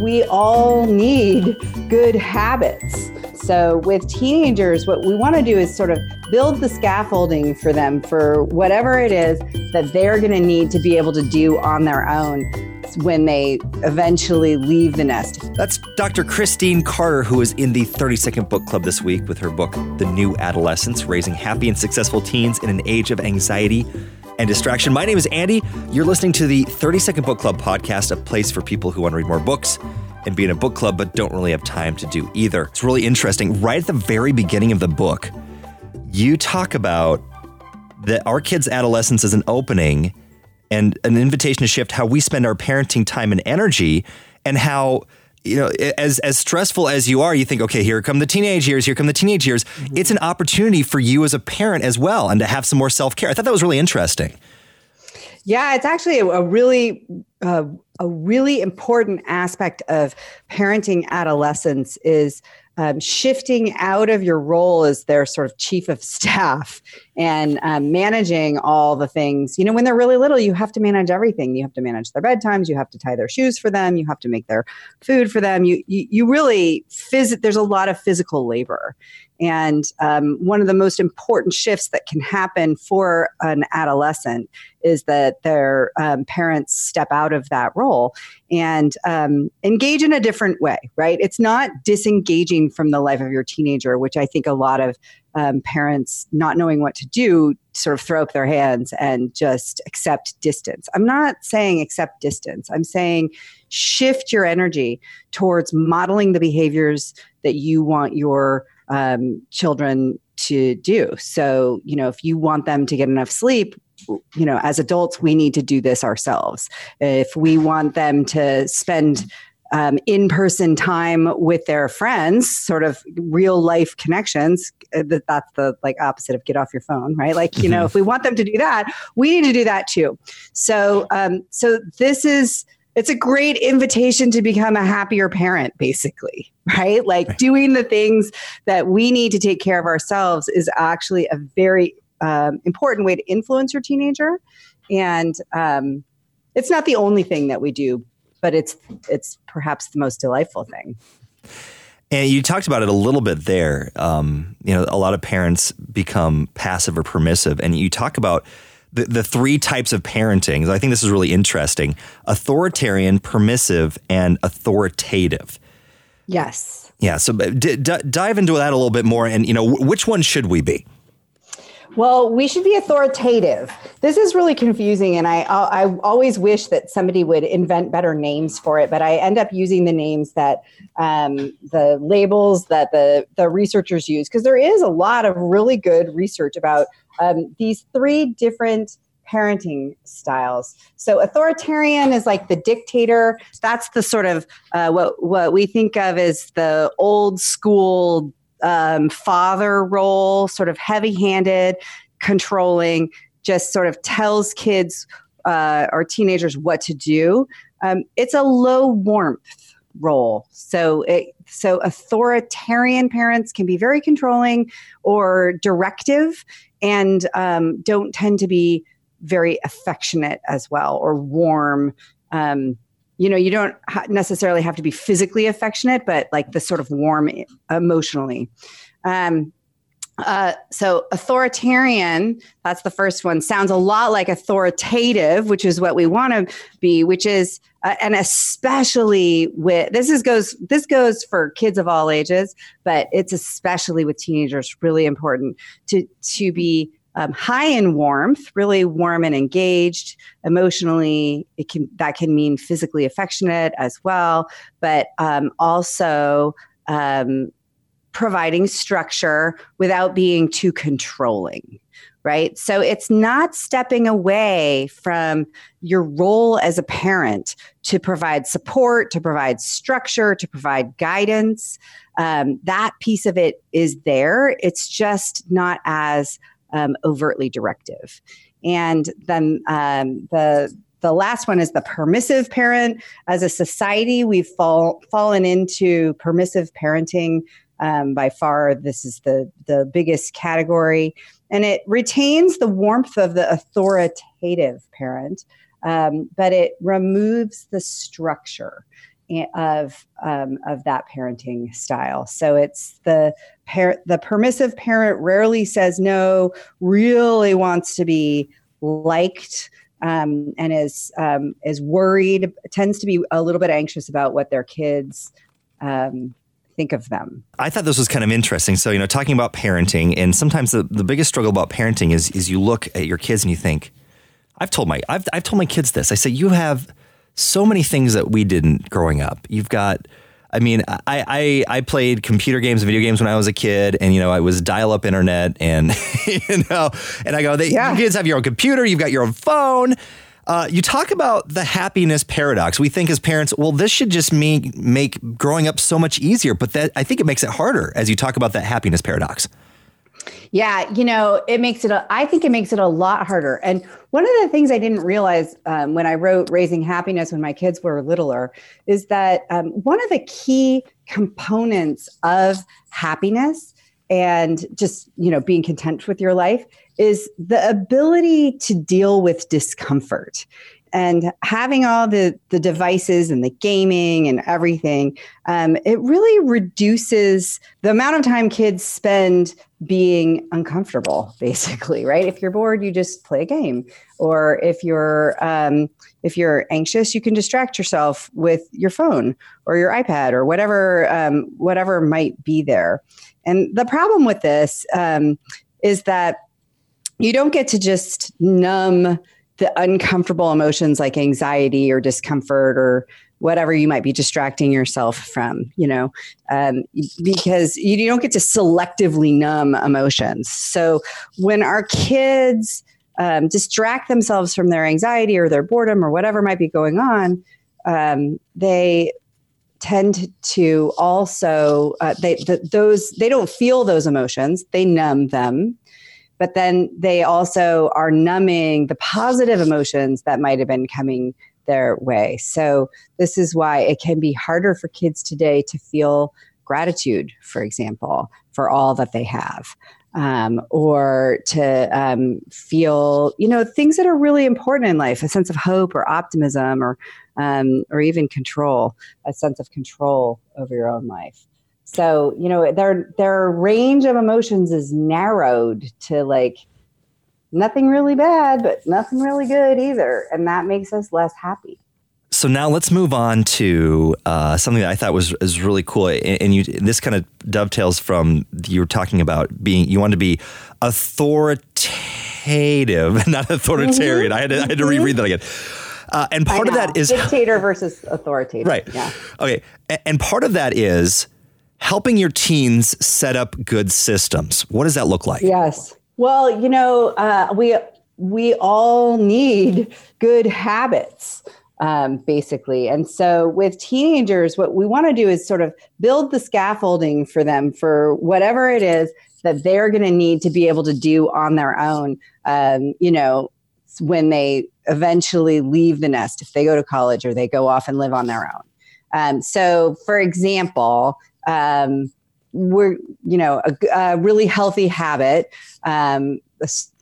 we all need good habits. So with teenagers, what we want to do is sort of build the scaffolding for them for whatever it is that they're going to need to be able to do on their own when they eventually leave the nest. That's Dr. Christine Carter, who is in the 30-Second Book Club this week with her book, The New Adolescence, Raising Happy and Successful Teens in an Age of Anxiety and Distraction. My name is Andy. You're listening to the 30-Second Book Club podcast, a place for people who want to read more books and be in a book club, but don't really have time to do either. It's really interesting. Right at the very beginning of the book, you talk about that our kids' adolescence is an opening and an invitation to shift how we spend our parenting time and energy, and how, you know, as stressful as you are, you think, okay, here come the teenage years. Mm-hmm. It's an opportunity for you as a parent as well, and to have some more self-care. I thought that was really interesting. Yeah, it's actually a really important aspect of parenting adolescence is shifting out of your role as their sort of chief of staff and managing all the things. You know, when they're really little, you have to manage everything. You have to manage their bedtimes. You have to tie their shoes for them. You have to make their food for them. There's a lot of physical labor. And one of the most important shifts that can happen for an adolescent is that their parents step out of that role and engage in a different way, right? It's not disengaging from the life of your teenager, which I think a lot of parents, not knowing what to do, sort of throw up their hands and just accept distance. I'm not saying accept distance. I'm saying shift your energy towards modeling the behaviors that you want your children to do. So, you know, if you want them to get enough sleep, you know, as adults, we need to do this ourselves. If we want them to spend in-person time with their friends, sort of real life connections, that's the opposite of get off your phone, right? Like, you know, if we want them to do that, we need to do that too. So, it's a great invitation to become a happier parent, basically, right? Like doing the things that we need to take care of ourselves is actually a very important way to influence your teenager. And it's not the only thing that we do, but it's perhaps the most delightful thing. And you talked about it a little bit there. You know, a lot of parents become passive or permissive, and you talk about the three types of parenting. I think this is really interesting: authoritarian, permissive, and authoritative. Yes. Yeah. So dive into that a little bit more, and, you know, which one should we be? Well, we should be authoritative. This is really confusing, and I always wish that somebody would invent better names for it, but I end up using the names that the labels that the researchers use, because there is a lot of really good research about these three different parenting styles. So authoritarian is like the dictator. That's the sort of what we think of as the old school father role, sort of heavy-handed, controlling, just sort of tells kids or teenagers what to do. It's a low warmth role. So authoritarian parents can be very controlling or directive, and don't tend to be very affectionate as well, or warm. You know, you don't necessarily have to be physically affectionate, but like the sort of warm emotionally. So authoritarian, that's the first one, sounds a lot like authoritative, which is what we want to be, which is, and especially with, this goes for kids of all ages, but it's especially with teenagers really important to be high in warmth, really warm and engaged emotionally. That can mean physically affectionate as well, but also providing structure without being too controlling, right? So it's not stepping away from your role as a parent to provide support, to provide structure, to provide guidance. That piece of it is there. It's just not as overtly directive. And then the last one is the permissive parent. As a society, we've fallen into permissive parenting. By far, this is the biggest category. And it retains the warmth of the authoritative parent, but it removes the structure. of that parenting style. So it's the permissive parent rarely says no, really wants to be liked, and is worried, tends to be a little bit anxious about what their kids think of them. I thought this was kind of interesting. So, talking about parenting, and sometimes the biggest struggle about parenting is you look at your kids and you think, I've told my kids this. I say, you have so many things that we didn't growing up. You've got, I played computer games and video games when I was a kid, and I was dial-up internet, and and I go, you kids have your own computer, you've got your own phone. You talk about the happiness paradox. We think as parents, well, this should just make growing up so much easier, but I think it makes it harder as you talk about that happiness paradox. Yeah, I think it makes it a lot harder. And one of the things I didn't realize when I wrote Raising Happiness when my kids were littler is that one of the key components of happiness and just, being content with your life is the ability to deal with discomfort. And having all the devices and the gaming and everything, it really reduces the amount of time kids spend being uncomfortable, basically, right? If you're bored, you just play a game. Or if you're anxious, you can distract yourself with your phone or your iPad or whatever might be there. And the problem with this is that you don't get to just numb the uncomfortable emotions like anxiety or discomfort or whatever you might be distracting yourself from, because you don't get to selectively numb emotions. So when our kids distract themselves from their anxiety or their boredom or whatever might be going on, they tend to also, they don't feel those emotions, they numb them. But then they also are numbing the positive emotions that might have been coming their way. So this is why it can be harder for kids today to feel gratitude, for example, for all that they have, or to feel, things that are really important in life, a sense of hope or optimism or even control, a sense of control over your own life. So, their range of emotions is narrowed to like nothing really bad, but nothing really good either. And that makes us less happy. So now let's move on to something that I thought is really cool. And this kind of dovetails from you were talking about you want to be authoritative, not authoritarian. Mm-hmm. I had to reread that again. And part of that is dictator versus authoritative. Right. Yeah. Okay. And part of that is helping your teens set up good systems. What does that look like? Yes. Well, we all need good habits, basically. And so with teenagers, what we want to do is sort of build the scaffolding for them for whatever it is that they're going to need to be able to do on their own, when they eventually leave the nest, if they go to college or they go off and live on their own. So, for example, a really healthy habit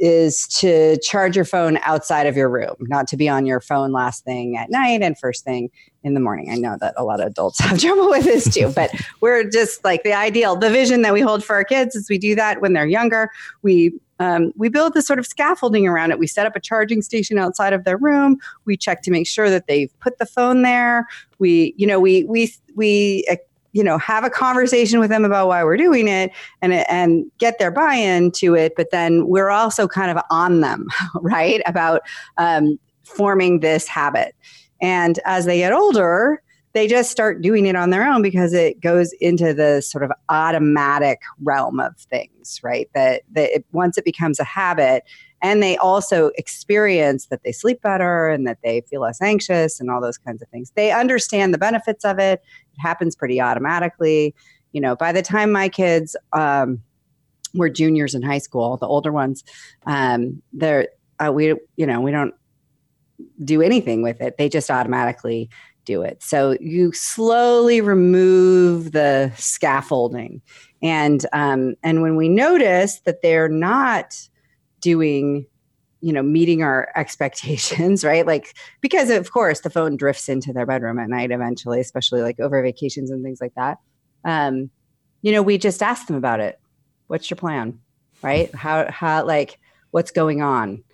is to charge your phone outside of your room, not to be on your phone last thing at night and first thing in the morning. I know that a lot of adults have trouble with this too, but we're just like the vision that we hold for our kids is we do that when they're younger. We build this sort of scaffolding around it. We set up a charging station outside of their room. We check to make sure that they've put the phone there. We have a conversation with them about why we're doing it and get their buy-in to it. But then we're also kind of on them, right, about forming this habit. And as they get older, they just start doing it on their own because it goes into the sort of automatic realm of things, right? Once it becomes a habit, and they also experience that they sleep better and that they feel less anxious and all those kinds of things. They understand the benefits of it. It happens pretty automatically. By the time my kids were juniors in high school, the older ones, we don't do anything with it. They just automatically do it. So you slowly remove the scaffolding, and when we notice that they're not doing you know, meeting our expectations, right? Like, because of course the phone drifts into their bedroom at night eventually, especially like over vacations and things like that. You know, we just ask them about it. What's your plan, right? How, like, what's going on?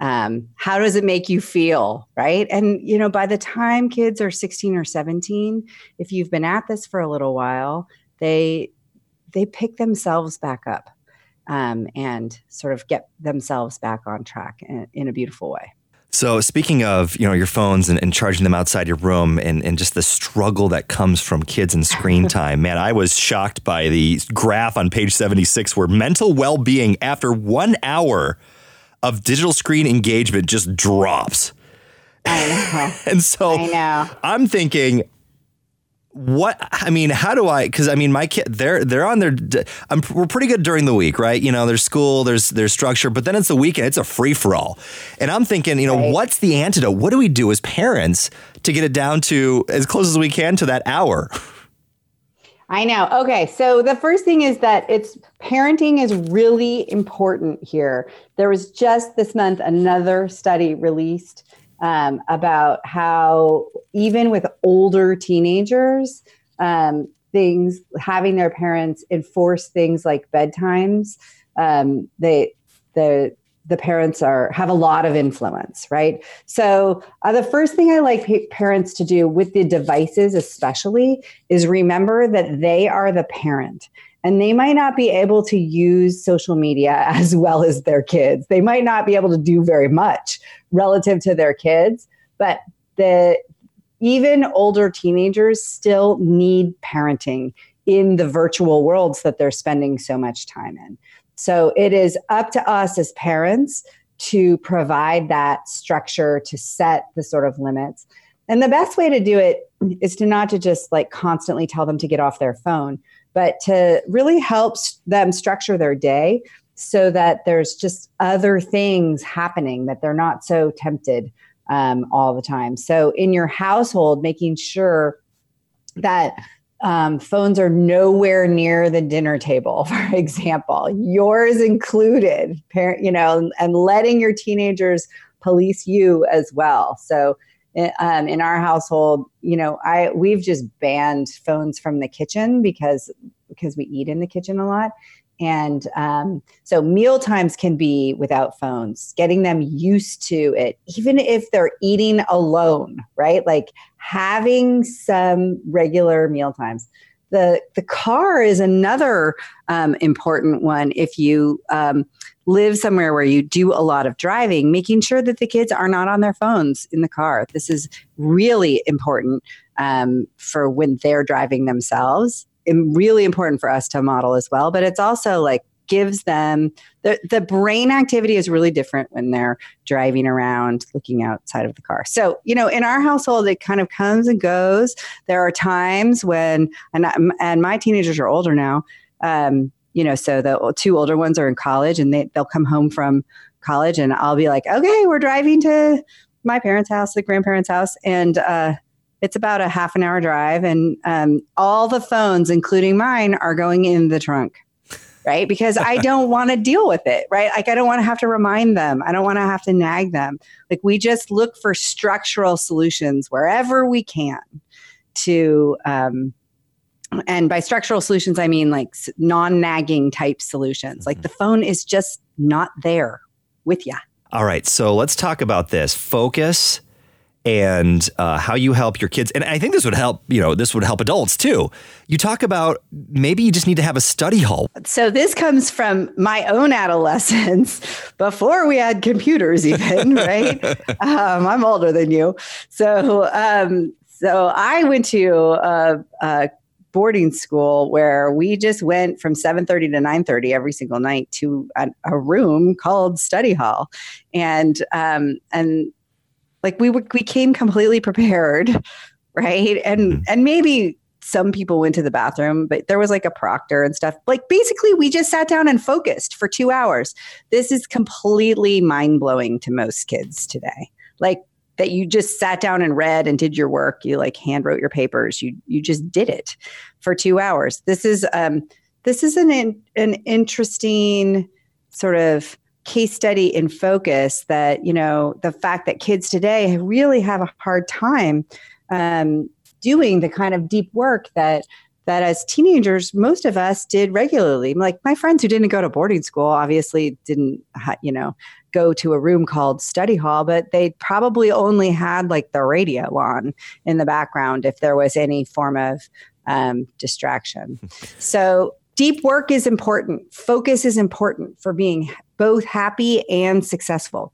How does it make you feel, right? And, you know, by the time kids are 16 or 17, if you've been at this for a little while, they pick themselves back up and sort of get themselves back on track in a beautiful way. So speaking of, you know, your phones and charging them outside your room and just the struggle that comes from kids and screen time, man, I was shocked by the graph on page 76 where mental well-being after 1 hour of digital screen engagement just drops. I know. And so I know. I'm thinking, what, I mean, how do I, because I mean, my kid, they're on their, we're pretty good during the week, right? You know, there's school, there's structure, but then it's the weekend, it's a free for all. And I'm thinking, you know, right. What's the antidote? What do we do as parents to get it down to as close as we can to that hour? I know. Okay. So the first thing is that parenting is really important here. There was just this month, another study released about how even with older teenagers, having their parents enforce things like bedtimes, the parents have a lot of influence, right? So the first thing I like parents to do with the devices especially is remember that they are the parent and they might not be able to use social media as well as their kids. They might not be able to do very much relative to their kids, but even older teenagers still need parenting in the virtual worlds that they're spending so much time in. So it is up to us as parents to provide that structure, to set the sort of limits. And the best way to do it is to just like constantly tell them to get off their phone, but to really help them structure their day so that there's just other things happening, that they're not so tempted all the time. So in your household, making sure that phones are nowhere near the dinner table, for example, yours included, you know, and letting your teenagers police you as well. So in our household, you know, we've just banned phones from the kitchen because we eat in the kitchen a lot. And so meal times can be without phones, getting them used to it, even if they're eating alone, right? Like having some regular meal times. The car is another important one. If you live somewhere where you do a lot of driving, making sure that the kids are not on their phones in the car. This is really important for when they're driving themselves. Really important for us to model as well, but it's also like gives them the brain activity is really different when they're driving around, looking outside of the car. So, you know, in our household, it kind of comes and goes. There are times when, and my teenagers are older now, you know, so the two older ones are in college and they'll come home from college and I'll be like, okay, we're driving to my parents' house, the grandparents' house. And, it's about a half an hour drive and all the phones, including mine, are going in the trunk, right? Because I don't want to deal with it, right? Like I don't want to have to remind them. I don't want to have to nag them. Like we just look for structural solutions wherever we can to, and by structural solutions, I mean like non-nagging type solutions. Like the phone is just not there with you. All right. So let's talk about this. Focus. And how you help your kids. And I think this would help, you know, this would help adults too. You talk about maybe you just need to have a study hall. So this comes from my own adolescence before we had computers even, right? I'm older than you. So I went to a boarding school where we just went from 7:30 to 9:30 every single night to a room called study hall. And like we came completely prepared, right? And maybe some people went to the bathroom, but there was like a proctor and stuff. Like basically we just sat down and focused for 2 hours. This is completely mind-blowing to most kids today. Like that you just sat down and read and did your work. You like hand wrote your papers. You just did it for 2 hours. This is an interesting sort of case study in focus that, you know, the fact that kids today really have a hard time doing the kind of deep work that as teenagers, most of us did regularly. Like my friends who didn't go to boarding school obviously didn't, you know, go to a room called study hall, but they probably only had like the radio on in the background if there was any form of distraction. So deep work is important. Focus is important for being both happy and successful.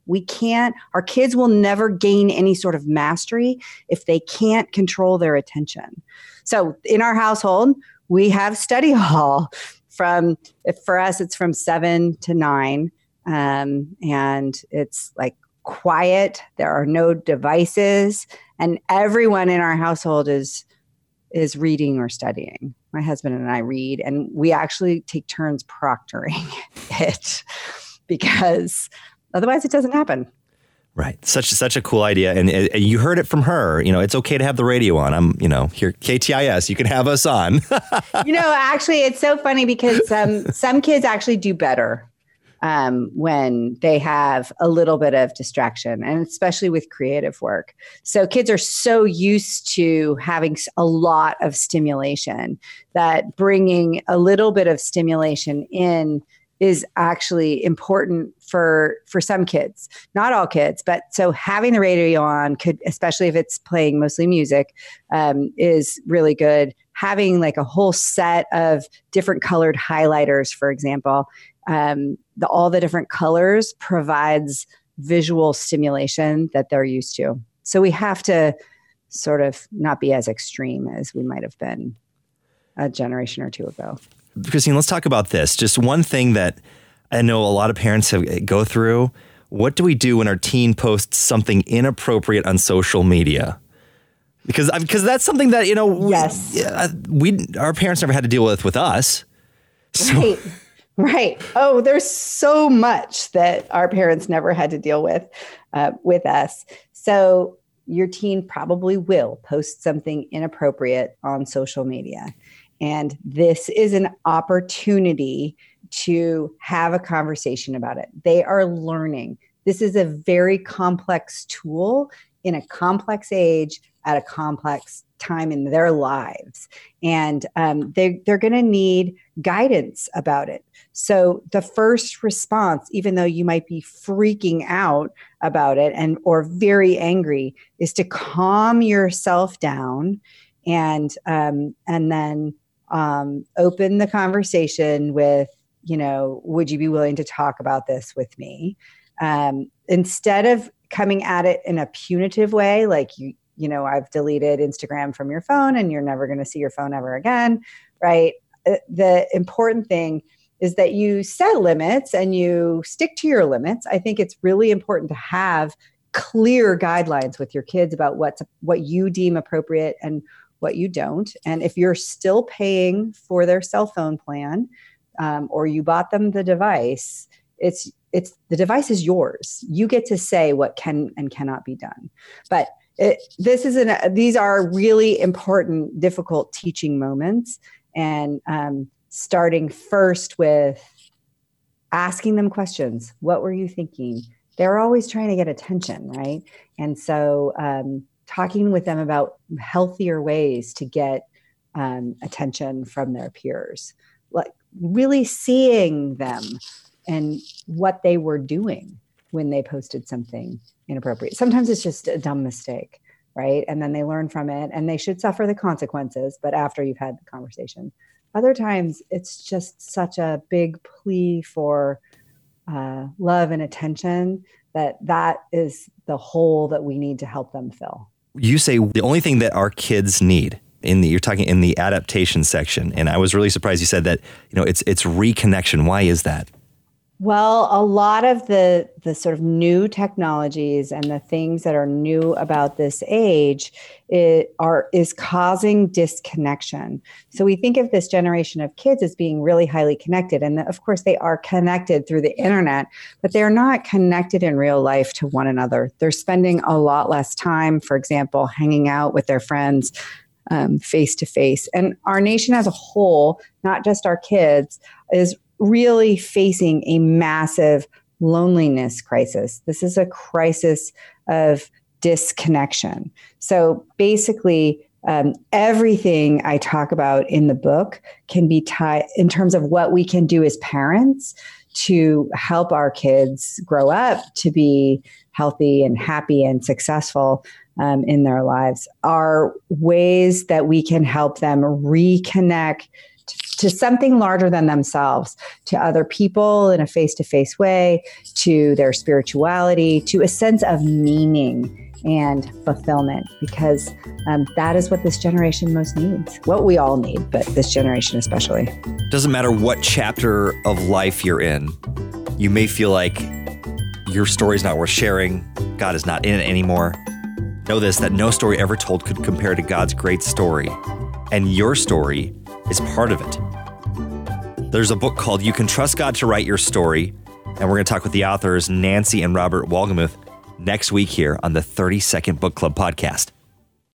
Our kids will never gain any sort of mastery if they can't control their attention. So in our household, we have study hall for us, it's from 7 to 9. And it's like quiet. There are no devices, and everyone in our household is reading or studying. My husband and I read, and we actually take turns proctoring it because otherwise it doesn't happen. Right. Such a cool idea. And you heard it from her. You know, it's okay to have the radio on. I'm, you know, here, KTIS, you can have us on. You know, actually, it's so funny because some kids actually do better when they have a little bit of distraction, and especially with creative work. So kids are so used to having a lot of stimulation that bringing a little bit of stimulation in is actually important for some kids, not all kids, but so having the radio on could, especially if it's playing mostly music, is really good. Having like a whole set of different colored highlighters, for example, all the different colors provides visual stimulation that they're used to. So we have to sort of not be as extreme as we might have been a generation or two ago. Christine, let's talk about this. Just one thing that I know a lot of parents go through. What do we do when our teen posts something inappropriate on social media? Because that's something that, you know, yes, our parents never had to deal with us. So. Right. Oh, there's so much that our parents never had to deal with us. So your teen probably will post something inappropriate on social media. And this is an opportunity to have a conversation about it. They are learning. This is a very complex tool in a complex age at a complex time in their lives. And they're going to need guidance about it. So the first response, even though you might be freaking out about it or very angry, is to calm yourself down and then open the conversation with, you know, would you be willing to talk about this with me? Instead of coming at it in a punitive way, like you know, I've deleted Instagram from your phone and you're never going to see your phone ever again, right? The important thing is that you set limits and you stick to your limits. I think it's really important to have clear guidelines with your kids about what you deem appropriate and what you don't. And if you're still paying for their cell phone plan, or you bought them the device, it's the device is yours. You get to say what can and cannot be done. But these are really important, difficult teaching moments, and starting first with asking them questions. What were you thinking? They're always trying to get attention, right? And so talking with them about healthier ways to get attention from their peers, like really seeing them and what they were doing when they posted something inappropriate. Sometimes it's just a dumb mistake, right? And then they learn from it and they should suffer the consequences, but after you've had the conversation. Other times it's just such a big plea for love and attention that is the hole that we need to help them fill. You say the only thing that our kids need you're talking in the adaptation section. And I was really surprised you said that, you know, it's reconnection. Why is that? Well, a lot of the sort of new technologies and the things that are new about this age is causing disconnection. So we think of this generation of kids as being really highly connected. And of course, they are connected through the internet, but they're not connected in real life to one another. They're spending a lot less time, for example, hanging out with their friends face to face. And our nation as a whole, not just our kids, is really facing a massive loneliness crisis. This is a crisis of disconnection. So basically, everything I talk about in the book can be tied in terms of what we can do as parents to help our kids grow up to be healthy and happy and successful in their lives, are ways that we can help them reconnect to something larger than themselves, to other people in a face-to-face way, to their spirituality, to a sense of meaning and fulfillment, because that is what this generation most needs. What we all need, but this generation especially. Doesn't matter what chapter of life you're in, you may feel like your story's not worth sharing, God is not in it anymore. Know this, that no story ever told could compare to God's great story, and your story is part of it. There's a book called You Can Trust God to Write Your Story, and we're going to talk with the authors Nancy and Robert Walgamuth next week here on the 30-Second Book Club podcast.